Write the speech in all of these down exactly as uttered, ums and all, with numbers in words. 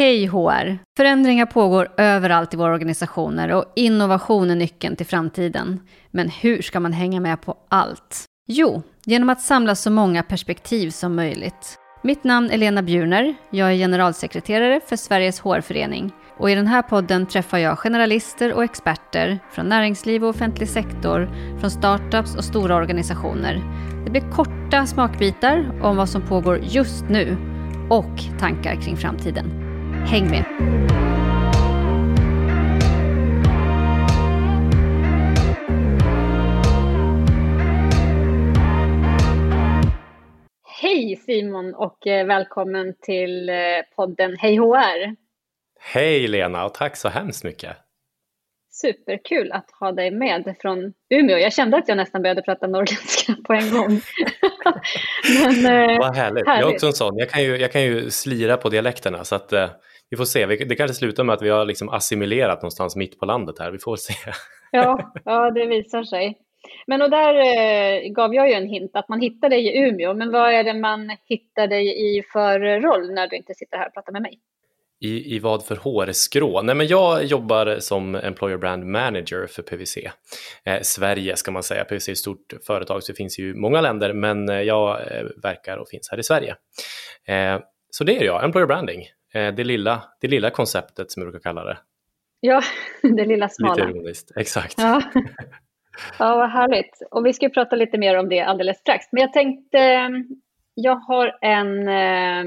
Hej H R! Förändringar pågår överallt i våra organisationer och innovation är nyckeln till framtiden. Men hur ska man hänga med på allt? Jo, genom att samla så många perspektiv som möjligt. Mitt namn är Lena Björner, jag är generalsekreterare för Sveriges H R-förening. Och i den här podden träffar jag generalister och experter från näringsliv och offentlig sektor, från startups och stora organisationer. Det blir korta smakbitar om vad som pågår just nu och tankar kring framtiden. Häng med! Hej Simon och välkommen till podden Hej H R! Hej Lena och tack så hemskt mycket! Superkul att ha dig med från Umeå. Jag kände att jag nästan började prata norrländska på en gång. Men, vad härligt. härligt. Jag är också en sån. Jag kan ju, jag kan ju slira på dialekterna så att eh, vi får se. Det kanske slutar med att vi har liksom assimilerat någonstans mitt på landet här. Vi får se. ja, ja, det visar sig. Men och där eh, gav jag ju en hint att man hittar dig i Umeå. Men vad är det man hittar dig i för roll när du inte sitter här och pratar med mig? I, I vad för hårskrå? Nej, men jag jobbar som Employer Brand Manager för PwC. Eh, Sverige ska man säga. PwC är ett stort företag så det finns ju många länder. Men jag eh, verkar och finns här i Sverige. Eh, så det är jag, Employer Branding. Eh, det, lilla, det lilla konceptet som jag brukar kalla det. Ja, det lilla smala. Lite ironiskt, exakt. Ja. ja, vad härligt. Och vi ska prata lite mer om det alldeles strax. Men jag tänkte, jag har en... Eh,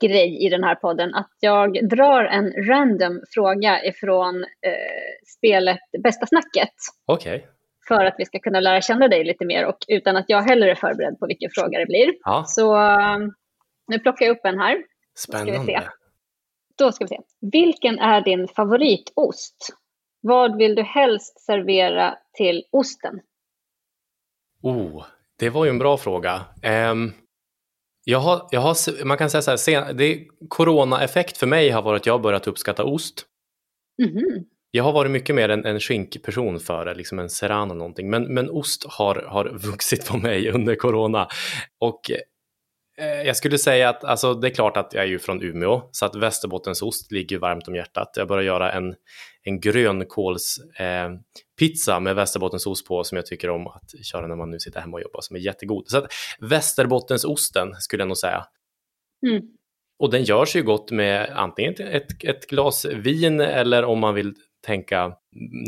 grej i den här podden att jag drar en random fråga ifrån eh, spelet Bästa snacket. Okej. Okay. För att vi ska kunna lära känna dig lite mer och utan att jag heller är förberedd på vilken fråga det blir. Ja. Så nu plockar jag upp en här. Spännande. Då ska vi se. Då ska vi se. Vilken är din favoritost? Vad vill du helst servera till osten? Oh, det var ju en bra fråga. Um... Jag har, jag har, man kan säga så här, sen, det, corona-effekt för mig har varit att jag har börjat uppskatta ost. Mm. Jag har varit mycket mer en, en skinkperson för liksom en serrano eller någonting. Men, men ost har, har vuxit på mig under corona. Och eh, jag skulle säga att alltså, det är klart att jag är ju från Umeå. Så att Västerbottensost ligger varmt om hjärtat. Jag börjar göra en, en grönkålspizza eh, med Västerbottensost på som jag tycker om att köra när man nu sitter hemma och jobbar som är jättegod. Så att Västerbottensosten skulle jag nog säga. Mm. Och den görs ju gott med antingen ett, ett glas vin eller om man vill tänka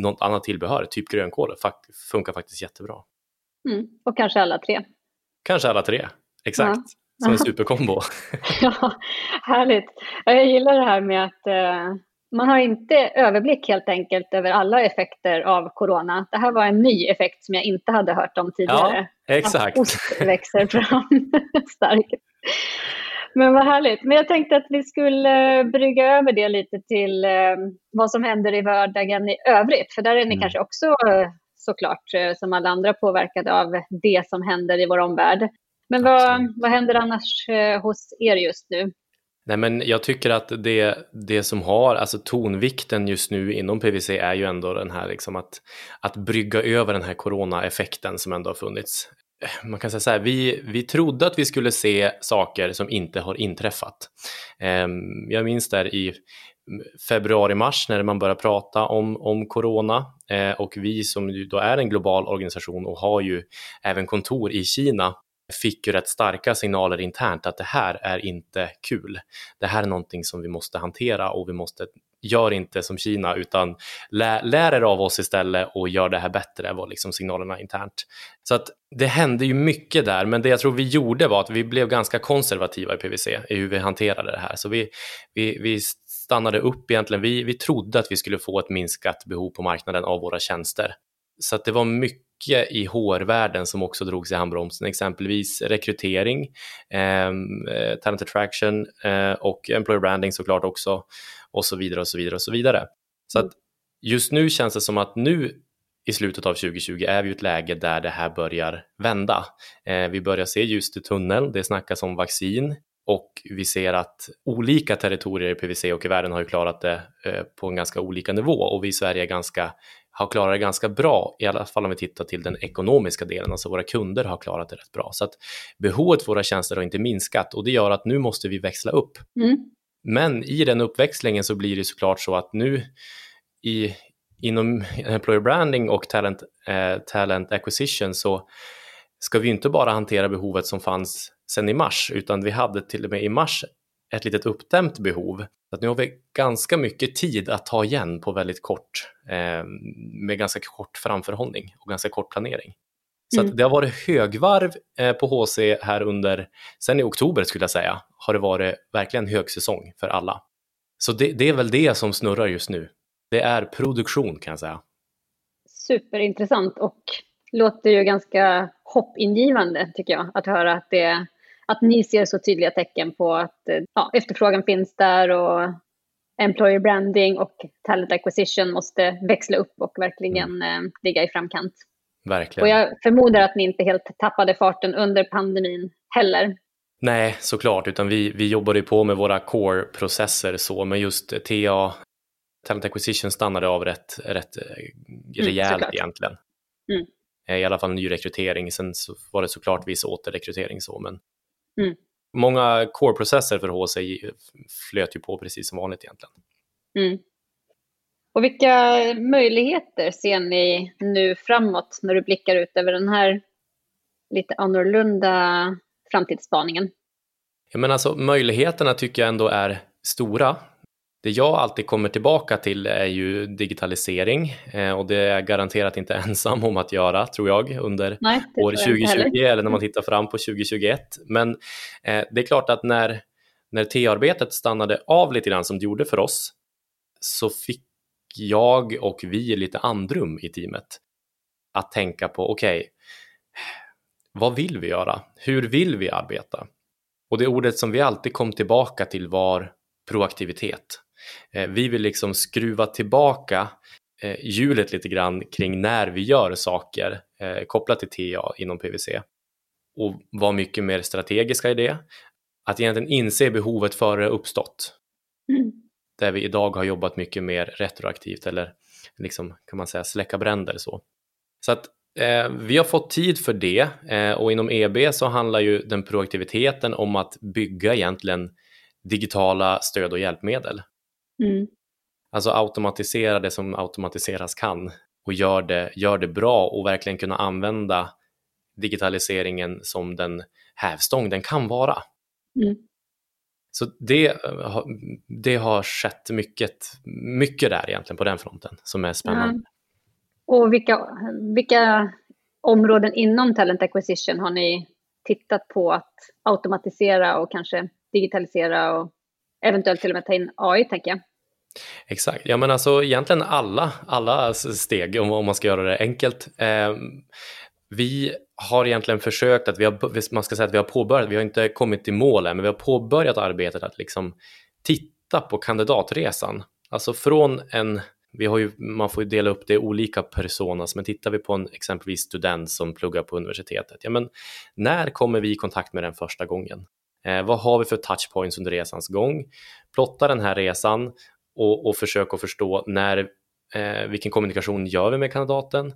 något annat tillbehör, typ grönkål. Fakt- funkar faktiskt jättebra. Mm. Och kanske alla tre. Kanske alla tre, exakt. Ja. Som en superkombo. ja, härligt. Jag gillar det här med att... Eh... Man har inte överblick helt enkelt över alla effekter av corona. Det här var en ny effekt som jag inte hade hört om tidigare. Ja, exakt. Att ost växer fram starkt. Men vad härligt. Men jag tänkte att vi skulle brygga över det lite till vad som händer i vardagen i övrigt. För där är ni mm. kanske också såklart som alla andra påverkade av det som händer i vår omvärld. Men vad, vad händer annars hos er just nu? Nej, men jag tycker att det, det som har, alltså tonvikten just nu inom PwC är ju ändå den här liksom att, att brygga över den här coronaeffekten som ändå har funnits. Man kan säga så här, vi, vi trodde att vi skulle se saker som inte har inträffat. Jag minns där i februari-mars när man började prata om, om corona och vi som ju då är en global organisation och har ju även kontor i Kina fick ju rätt starka signaler internt att det här är inte kul. Det här är någonting som vi måste hantera och vi måste, gör inte som Kina utan lä, lär er av oss istället och gör det här bättre var liksom signalerna internt. Så att det hände ju mycket där, men det jag tror vi gjorde var att vi blev ganska konservativa i PwC i hur vi hanterade det här. Så vi, vi, vi stannade upp egentligen. Vi, vi trodde att vi skulle få ett minskat behov på marknaden av våra tjänster. Så att det var mycket i H R-världen som också drogs i handbromsen, exempelvis rekrytering, eh, talent attraction eh, och employer branding såklart också och så vidare och så vidare och så vidare. Så att just nu känns det som att nu i slutet av tjugohundratjugo är vi i ett läge där det här börjar vända. Eh, vi börjar se ljus i tunneln, det snackas om vaccin. Och vi ser att olika territorier i PwC och i världen har ju klarat det eh, på en ganska olika nivå. Och vi i Sverige ganska, har klarat det ganska bra, i alla fall om vi tittar till den ekonomiska delen. Alltså våra kunder har klarat det rätt bra. Så att behovet för våra tjänster har inte minskat och det gör att nu måste vi växla upp. Mm. Men i den uppväxlingen så blir det såklart så att nu i, inom employer branding och talent, eh, talent acquisition så ska vi inte bara hantera behovet som fanns sen i mars, utan vi hade till och med i mars ett litet uppdämt behov. Så att nu har vi ganska mycket tid att ta igen på väldigt kort, eh, med ganska kort framförhållning och ganska kort planering. Så mm. att det har varit högvarv eh, på H C här under, sen i oktober skulle jag säga, har det varit verkligen högsäsong för alla. Så det, det är väl det som snurrar just nu. Det är produktion, kan jag säga. Superintressant och låter ju ganska hoppingivande, tycker jag, att höra att det att ni ser så tydliga tecken på att ja, efterfrågan finns där och employer branding och talent acquisition måste växla upp och verkligen mm. eh, ligga i framkant. Verkligen. Och jag förmodar att ni inte helt tappade farten under pandemin heller. Nej, såklart, utan vi, vi jobbade ju på med våra core-processer så, men just T A, talent acquisition, stannade av rätt, rätt rejält mm, egentligen. Mm. I alla fall ny rekrytering, sen så var det såklart viss återrekrytering så, men mm. många core-processer för H C flöt ju på precis som vanligt egentligen. Mm. Och vilka möjligheter ser ni nu framåt när du blickar ut över den här lite annorlunda framtidsspaningen? Ja, men alltså, möjligheterna tycker jag ändå är stora. Det jag alltid kommer tillbaka till är ju digitalisering, och det är jag garanterat inte ensam om att göra, tror jag, under Nej, år tjugotjugo eller när man tittar fram på tjugotjugoett. Men eh, det är klart att när, när T-arbetet stannade av lite grann som det gjorde för oss, så fick jag och vi lite andrum i teamet att tänka på, okej, okay, vad vill vi göra? Hur vill vi arbeta? Och det ordet som vi alltid kom tillbaka till var proaktivitet. Vi vill liksom skruva tillbaka hjulet lite grann kring när vi gör saker kopplat till T A inom P W C och vara mycket mer strategiska i det. Att egentligen inse behovet före uppstått. Mm. Där vi idag har jobbat mycket mer retroaktivt eller liksom, kan man säga, släcka bränder så. Så att eh, vi har fått tid för det, eh, och inom E B så handlar ju den proaktiviteten om att bygga egentligen digitala stöd och hjälpmedel. Mm. Alltså automatisera det som automatiseras kan och gör det, gör det bra och verkligen kunna använda digitaliseringen som den hävstång den kan vara. Mm. Så det, det har skett mycket, mycket där egentligen på den fronten som är spännande. Mm. Och vilka, vilka områden inom talent acquisition har ni tittat på att automatisera och kanske digitalisera och eventuellt till och med ta in A I, tänker jag. Exakt, ja, men alltså egentligen alla, alla steg om, om man ska göra det enkelt. Eh, vi har egentligen försökt att vi har, man ska säga att vi har påbörjat, vi har inte kommit i mål än, men vi har påbörjat arbetet att liksom titta på kandidatresan. Alltså från en, vi har ju, man får ju dela upp det i olika personas, men tittar vi på en exempelvis student som pluggar på universitetet, ja men när kommer vi i kontakt med den första gången? Eh, vad har vi för touchpoints under resans gång? Plotta den här resan och, och försök att förstå när, eh, vilken kommunikation gör vi med kandidaten?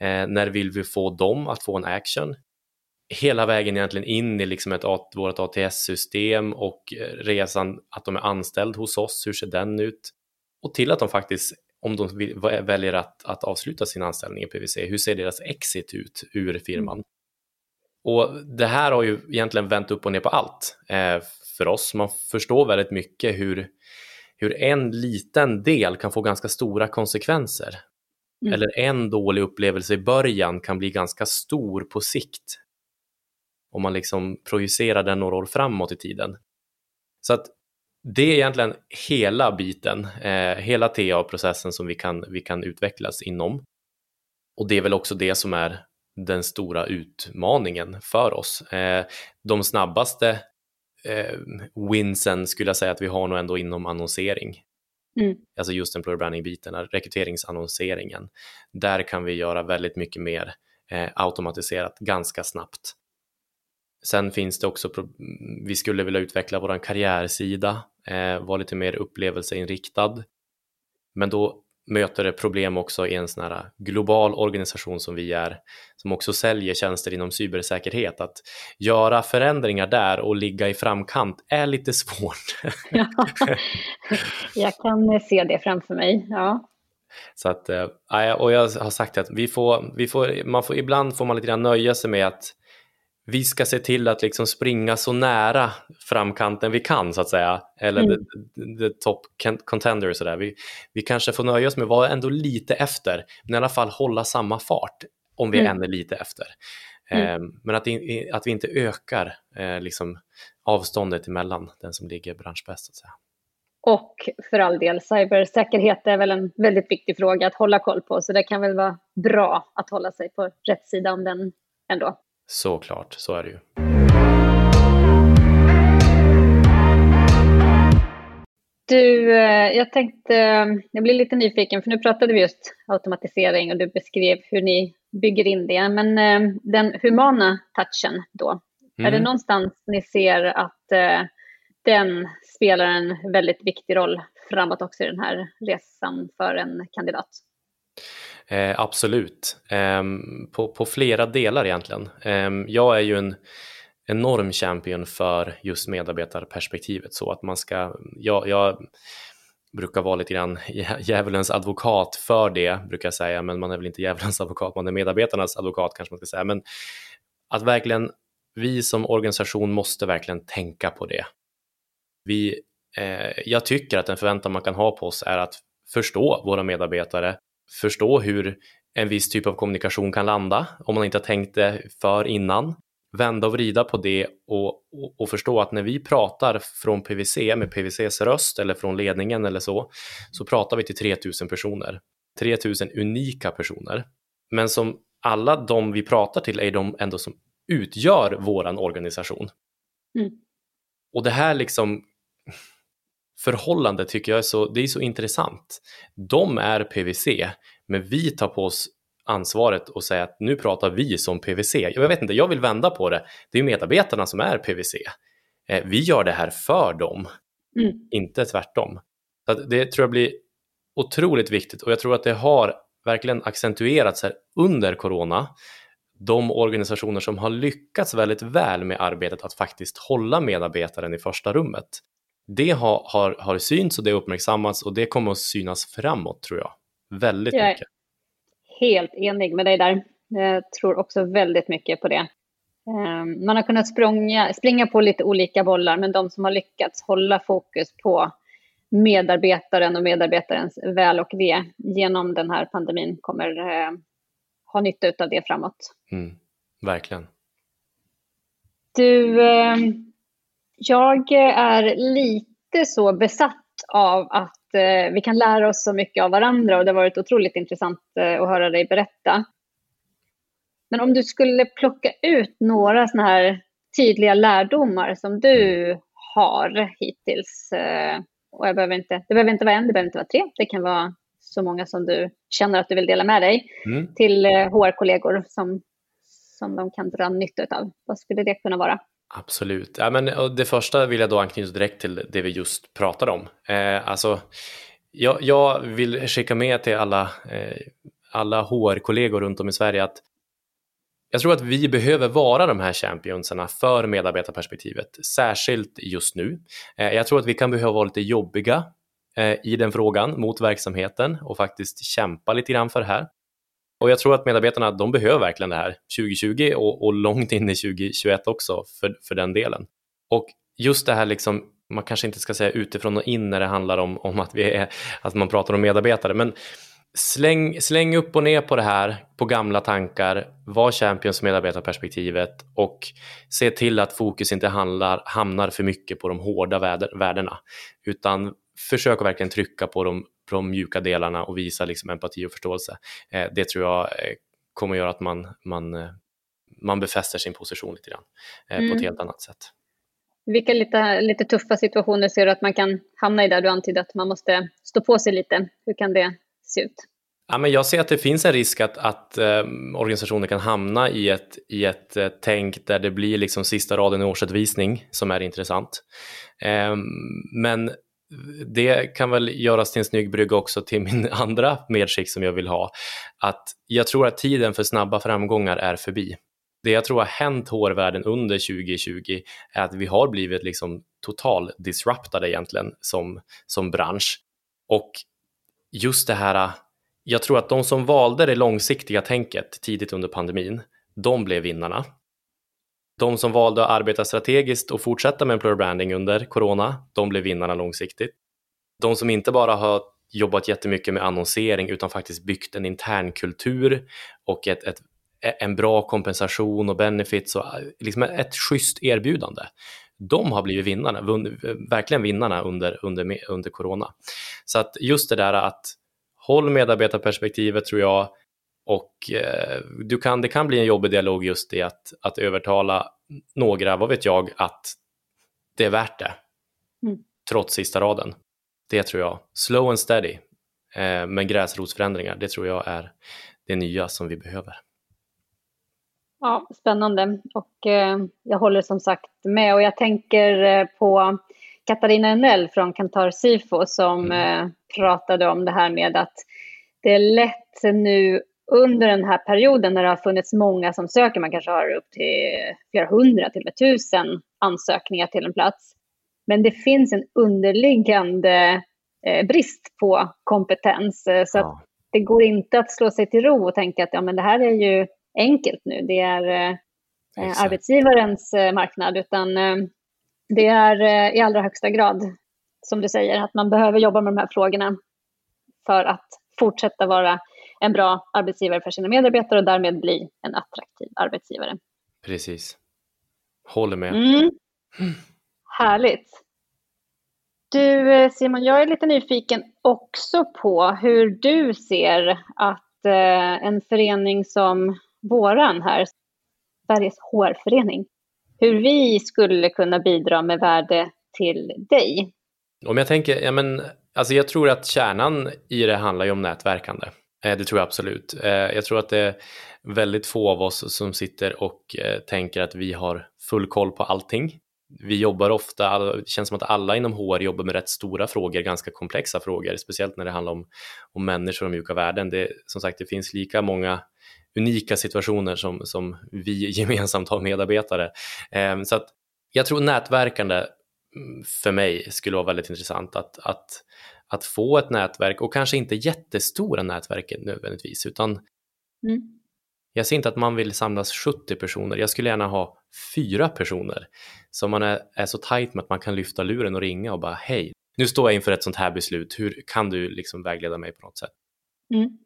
Eh, när vill vi få dem att få en action? Hela vägen egentligen in i liksom ett, vårt A T S-system och resan att de är anställd hos oss, hur ser den ut? Och till att de faktiskt, om de vill, väljer att, att avsluta sin anställning i P W C, hur ser deras exit ut ur firman? Och det här har ju egentligen vänt upp och ner på allt eh, för oss. Man förstår väldigt mycket hur, hur en liten del kan få ganska stora konsekvenser. Mm. Eller en dålig upplevelse i början kan bli ganska stor på sikt. Om man liksom projicerar den några år framåt i tiden. Så att det är egentligen hela biten, eh, hela T A-processen som vi kan, vi kan utvecklas inom. Och det är väl också det som är den stora utmaningen för oss. De snabbaste winsen skulle jag säga att vi har nog ändå inom annonsering. Mm. Alltså just employer branding-biten, rekryteringsannonseringen. Där kan vi göra väldigt mycket mer automatiserat ganska snabbt. Sen finns det också, vi skulle vilja utveckla vår karriärsida, vara lite mer upplevelseinriktad. Men då möter det problem också i en sån här global organisation som vi är, som också säljer tjänster inom cybersäkerhet. Att göra förändringar där och ligga i framkant är lite svårt. Ja, jag kan se det framför mig, ja. Så att, och jag har sagt att vi får, vi får, man får, ibland får man lite grann nöja sig med att vi ska se till att liksom springa så nära framkanten vi kan, så att säga. Eller mm. the, the top contender och sådär. Vi, vi kanske får nöja oss med att vara ändå lite efter. Men i alla fall hålla samma fart om vi mm. är lite efter. Mm. Eh, men att, att vi inte ökar eh, liksom avståndet emellan den som ligger branschbäst, så att säga. Och för all del, cybersäkerhet är väl en väldigt viktig fråga att hålla koll på. Så det kan väl vara bra att hålla sig på rätt sida om den ändå. Såklart, så är det ju. Du, jag tänkte, jag blir lite nyfiken för nu pratade vi just automatisering och du beskrev hur ni bygger in det. Men den humana touchen då, mm. är det någonstans ni ser att den spelar en väldigt viktig roll framåt också i den här resan för en kandidat? Eh, absolut, eh, på, på flera delar egentligen. Eh, jag är ju en enorm champion för just medarbetarperspektivet, så att man ska, jag, jag brukar vara lite grann djävulens advokat för det, brukar jag säga, men man är väl inte djävulens advokat, man är medarbetarnas advokat kanske man ska säga, men att verkligen, vi som organisation måste verkligen tänka på det. Vi, eh, jag tycker att en förväntan man kan ha på oss är att förstå våra medarbetare, förstå hur en viss typ av kommunikation kan landa om man inte har tänkt det för innan. Vända och vrida på det och, och, och förstå att när vi pratar från P W C med P W C:s röst eller från ledningen eller så, så pratar vi till tre tusen personer. tre tusen unika personer. Men som alla de vi pratar till är de ändå som utgör våran organisation. Mm. Och det här liksom förhållande tycker jag är så, det är så intressant. De är P W C, men vi tar på oss ansvaret och säger att nu pratar vi som P W C. Jag vet inte, jag vill vända på det. Det är medarbetarna som är P W C. Eh, vi gör det här för dem, mm. inte tvärtom. Så att det tror jag blir otroligt viktigt, och jag tror att det har verkligen accentuerats här under corona. De organisationer som har lyckats väldigt väl med arbetet att faktiskt hålla medarbetaren i första rummet. Det har, har, har synts och det uppmärksammats, och det kommer att synas framåt, tror jag. Väldigt jag mycket. Helt enig med dig där. Jag tror också väldigt mycket på det. Man har kunnat springa, springa på lite olika bollar, men de som har lyckats hålla fokus på medarbetaren och medarbetarens väl och ve genom den här pandemin kommer ha nytta utav det framåt. Mm, verkligen. Du... Eh... Jag är lite så besatt av att eh, vi kan lära oss så mycket av varandra, och det har varit otroligt intressant eh, att höra dig berätta. Men om du skulle plocka ut några såna här tydliga lärdomar som du har hittills, eh, och jag behöver inte, det behöver inte vara en, det behöver inte vara tre, det kan vara så många som du känner att du vill dela med dig mm. till eh, H R-kollegor som, som de kan dra nytta av. Vad skulle det kunna vara? Absolut. Ja, men det första vill jag då anknyta direkt till det vi just pratade om. Eh, alltså, jag, jag vill skicka med till alla, eh, alla H R-kollegor runt om i Sverige att jag tror att vi behöver vara de här championsarna för medarbetarperspektivet, särskilt just nu. Eh, jag tror att vi kan behöva vara lite jobbiga eh, i den frågan mot verksamheten och faktiskt kämpa lite grann för det här. Och jag tror att medarbetarna, de behöver verkligen det här tjugo tjugo och, och långt in i tjugo tjugoett också för, för den delen. Och just det här liksom, man kanske inte ska säga utifrån och in när det handlar om, om att, vi är, att man pratar om medarbetare. Men släng, släng upp och ner på det här, på gamla tankar, var champions medarbetarperspektivet och se till att fokus inte handlar, hamnar för mycket på de hårda värder, värdena. Utan försök att verkligen trycka på de de mjuka delarna och visa liksom empati och förståelse. Eh, det tror jag kommer göra att man, man, man befäster sin position lite grann eh, mm. på ett helt annat sätt. Vilka lite, lite tuffa situationer ser du att man kan hamna i där du antyder att man måste stå på sig lite? Hur kan det se ut? Ja, men jag ser att det finns en risk att, att eh, organisationer kan hamna i ett, i ett eh, tänk där det blir liksom sista raden i årsutvisning som är intressant. Eh, men det kan väl göras till en snygg brygga också till min andra medskick som jag vill ha. Att jag tror att tiden för snabba framgångar är förbi. Det jag tror har hänt H R-världen under tjugo tjugo är att vi har blivit liksom total disruptade egentligen som, som bransch. Och just det här, jag tror att de som valde det långsiktiga tänket tidigt under pandemin, de blev vinnarna. De som valde att arbeta strategiskt och fortsätta med employer branding under corona, de blev vinnarna långsiktigt. De som inte bara har jobbat jättemycket med annonsering utan faktiskt byggt en intern kultur och ett, ett, en bra kompensation och benefits och liksom ett schysst erbjudande. De har blivit vinnarna, verkligen vinnarna under, under, under corona. Så att just det där att håll medarbetarperspektivet tror jag. Och eh, du kan, det kan bli en jobbig dialog just i att, att övertala några, vad vet jag, att det är värt det. Mm. Trots sista raden. Det tror jag. Slow and steady. Eh, men gräsrotsförändringar, det tror jag är det nya som vi behöver. Ja, spännande. Och eh, jag håller som sagt med. Och jag tänker eh, på Katarina Enel från Kantar Sifo som mm. eh, pratade om det här med att det är lätt nu under den här perioden när det har funnits många som söker, man kanske har upp till flera hundra till ett tusen ansökningar till en plats. Men det finns en underliggande eh, brist på kompetens. Eh, så ja. Att det går inte att slå sig till ro och tänka att ja, men det här är ju enkelt nu. Det är eh, arbetsgivarens eh, marknad. Utan eh, det är eh, i allra högsta grad, som du säger, att man behöver jobba med de här frågorna för att fortsätta vara en bra arbetsgivare för sina medarbetare och därmed bli en attraktiv arbetsgivare. Precis. Håller med. Mm. Härligt. Du Simon, jag är lite nyfiken också på hur du ser att eh, en förening som våran här, Sveriges H R-förening, hur vi skulle kunna bidra med värde till dig. Om jag tänker, ja men, alltså jag tror att kärnan i det handlar ju om nätverkande. Det tror jag absolut. Jag tror att det är väldigt få av oss som sitter och tänker att vi har full koll på allting. Vi jobbar ofta, det känns som att alla inom H R jobbar med rätt stora frågor, ganska komplexa frågor, speciellt när det handlar om, om människor och mjuka värden. Det, som sagt, det finns lika många unika situationer som, som vi gemensamt har medarbetare. Så att jag tror nätverkande för mig skulle vara väldigt intressant att, att Att få ett nätverk, och kanske inte jättestora nätverk nödvändigtvis, utan mm. jag ser inte att man vill samlas sjuttio personer. Jag skulle gärna ha fyra personer som man är, är så tajt med att man kan lyfta luren och ringa och bara hej, nu står jag inför ett sånt här beslut. Hur kan du liksom vägleda mig på något sätt? Mm.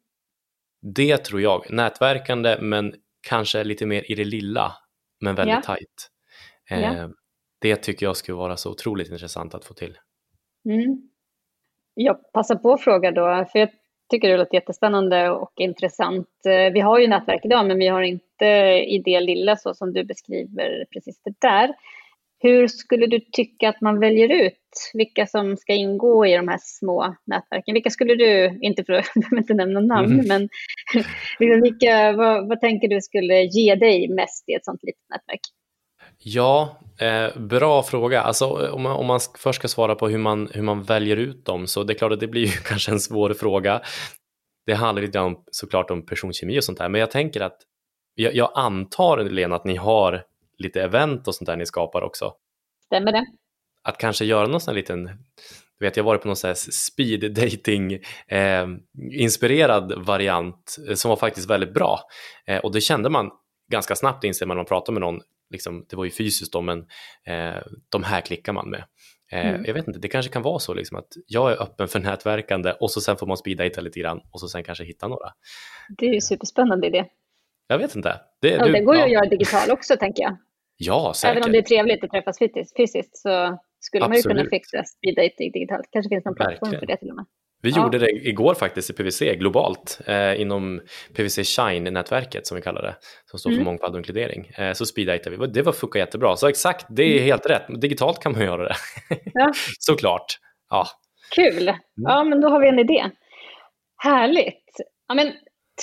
Det tror jag. Nätverkande, men kanske lite mer i det lilla, men väldigt yeah. tajt. Eh, yeah. Det tycker jag skulle vara så otroligt intressant att få till. Mm. Jag passar på att fråga då, för jag tycker det låter jättespännande och intressant. Vi har ju nätverk idag, men vi har inte i det lilla så som du beskriver precis det där. Hur skulle du tycka att man väljer ut vilka som ska ingå i de här små nätverken? Vilka skulle du, inte för att inte nämna namn, mm. men vilka, vad, vad tänker du skulle ge dig mest i ett sånt litet nätverk? Ja, eh, bra fråga. Alltså, om man, om man först ska svara på hur man, hur man väljer ut dem, så det är klart att det blir ju kanske en svår fråga. Det handlar lite om, såklart om personkemi och sånt där, men jag tänker att jag, jag antar, Lena, att ni har lite event och sånt där ni skapar också. Stämmer det? Att kanske göra någon sån liten, du vet, jag var på någon sån här speed dating eh, inspirerad variant som var faktiskt väldigt bra. Eh, och det kände man ganska snabbt, inser man när man pratar med någon. Liksom, det var ju fysiskt då, men eh, de här klickar man med. Eh, mm. Jag vet inte, det kanske kan vara så liksom, att jag är öppen för nätverkande och så sen får man speeda hit lite grann och så sen kanske hitta några. Det är ju superspännande idé. Jag vet inte. Det, ja, du, det går ju ja. att göra digital också, tänker jag. Ja, säkert. Även om det är trevligt att träffas fysiskt så skulle Absolut. man ju kunna fixa speeda hit digitalt. Kanske finns någon plattform Verkligen. för det till och med. Vi ja. gjorde det igår faktiskt i PwC globalt eh, inom PwC Shine-nätverket som vi kallar det, som står för mm. mångfald och inkludering. Eh, så speeddejtade vi. Det var funkar jättebra. Så exakt, det är mm. helt rätt. Digitalt kan man göra det. Ja. Såklart. Ja. Kul. Ja, men då har vi en idé. Härligt. Ja, men,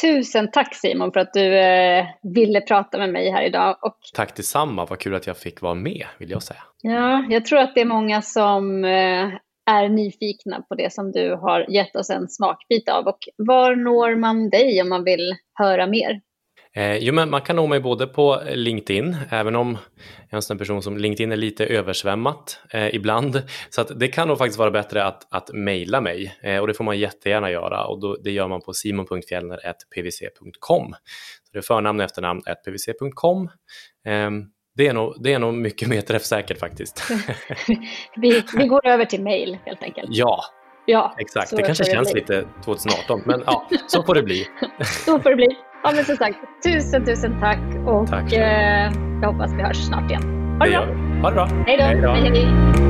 tusen tack Simon för att du eh, ville prata med mig här idag. Och... Tack detsamma. Vad kul att jag fick vara med, vill jag säga. Ja, jag tror att det är många som... Eh, är nyfikna på det som du har gett oss en smakbit av. Och var når man dig om man vill höra mer? Eh, jo, men man kan nå mig både på LinkedIn, även om jag är en sån person som LinkedIn är lite översvämmat eh, ibland. Så att det kan nog faktiskt vara bättre att, att mejla mig eh, och det får man jättegärna göra. Och då, det gör man på simon punkt fjellner at p w c punkt com. Så det är förnamn och efternamn at p w c punkt com. Eh, Det är, nog, det är nog mycket mer träffsäkert faktiskt. vi, vi går över till mail helt enkelt. Ja, ja exakt. Det kanske känns det lite tjugo arton, men ja, så får det bli. så får det bli. Ja, men som sagt, tusen, tusen tack. Och tack. Eh, jag hoppas vi hörs snart igen. Ha det, det bra. Ha det bra. Hej då. Hej då. Hej, hej.